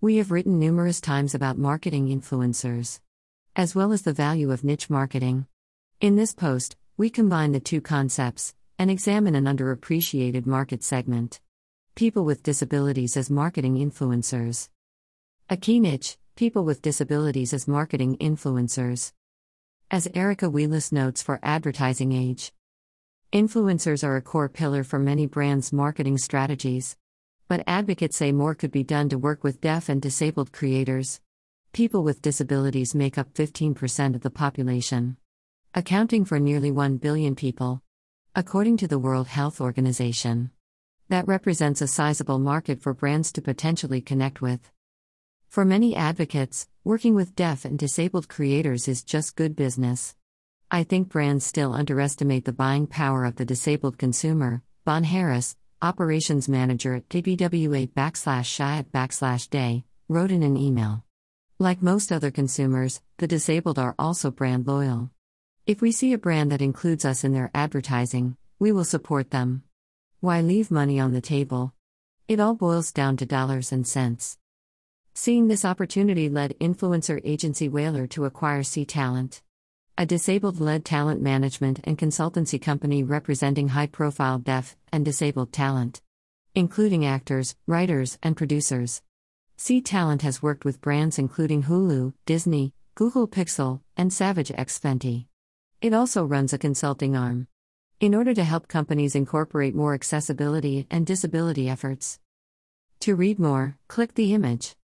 We have written numerous times about marketing influencers, as well as the value of niche marketing. In this post, we combine the two concepts and examine an underappreciated market segment: people with disabilities as marketing influencers. A key niche: people with disabilities as marketing influencers. As Erica Wheelis notes for Advertising Age, influencers are a core pillar for many brands' marketing strategies, but advocates say more could be done to work with deaf and disabled creators. People with disabilities make up 15% of the population, accounting for nearly 1 billion people, according to the World Health Organization. That represents a sizable market for brands to potentially connect with. For many advocates, working with deaf and disabled creators is just good business. I think brands still underestimate the buying power of the disabled consumer, Bon Harris, operations manager at dbwa/shiat/day, wrote in an email. Like most other consumers, the disabled are also brand loyal. If we see a brand that includes us in their advertising, we will support them. Why leave money on the table? It all boils down to dollars and cents. Seeing this opportunity led influencer agency Whaler to acquire C Talent, a disabled-led talent management and consultancy company representing high-profile deaf and disabled talent, including actors, writers, and producers. C Talent has worked with brands including Hulu, Disney, Google Pixel, and Savage X Fenty. It also runs a consulting arm, in order to help companies incorporate more accessibility and disability efforts. To read more, click the image.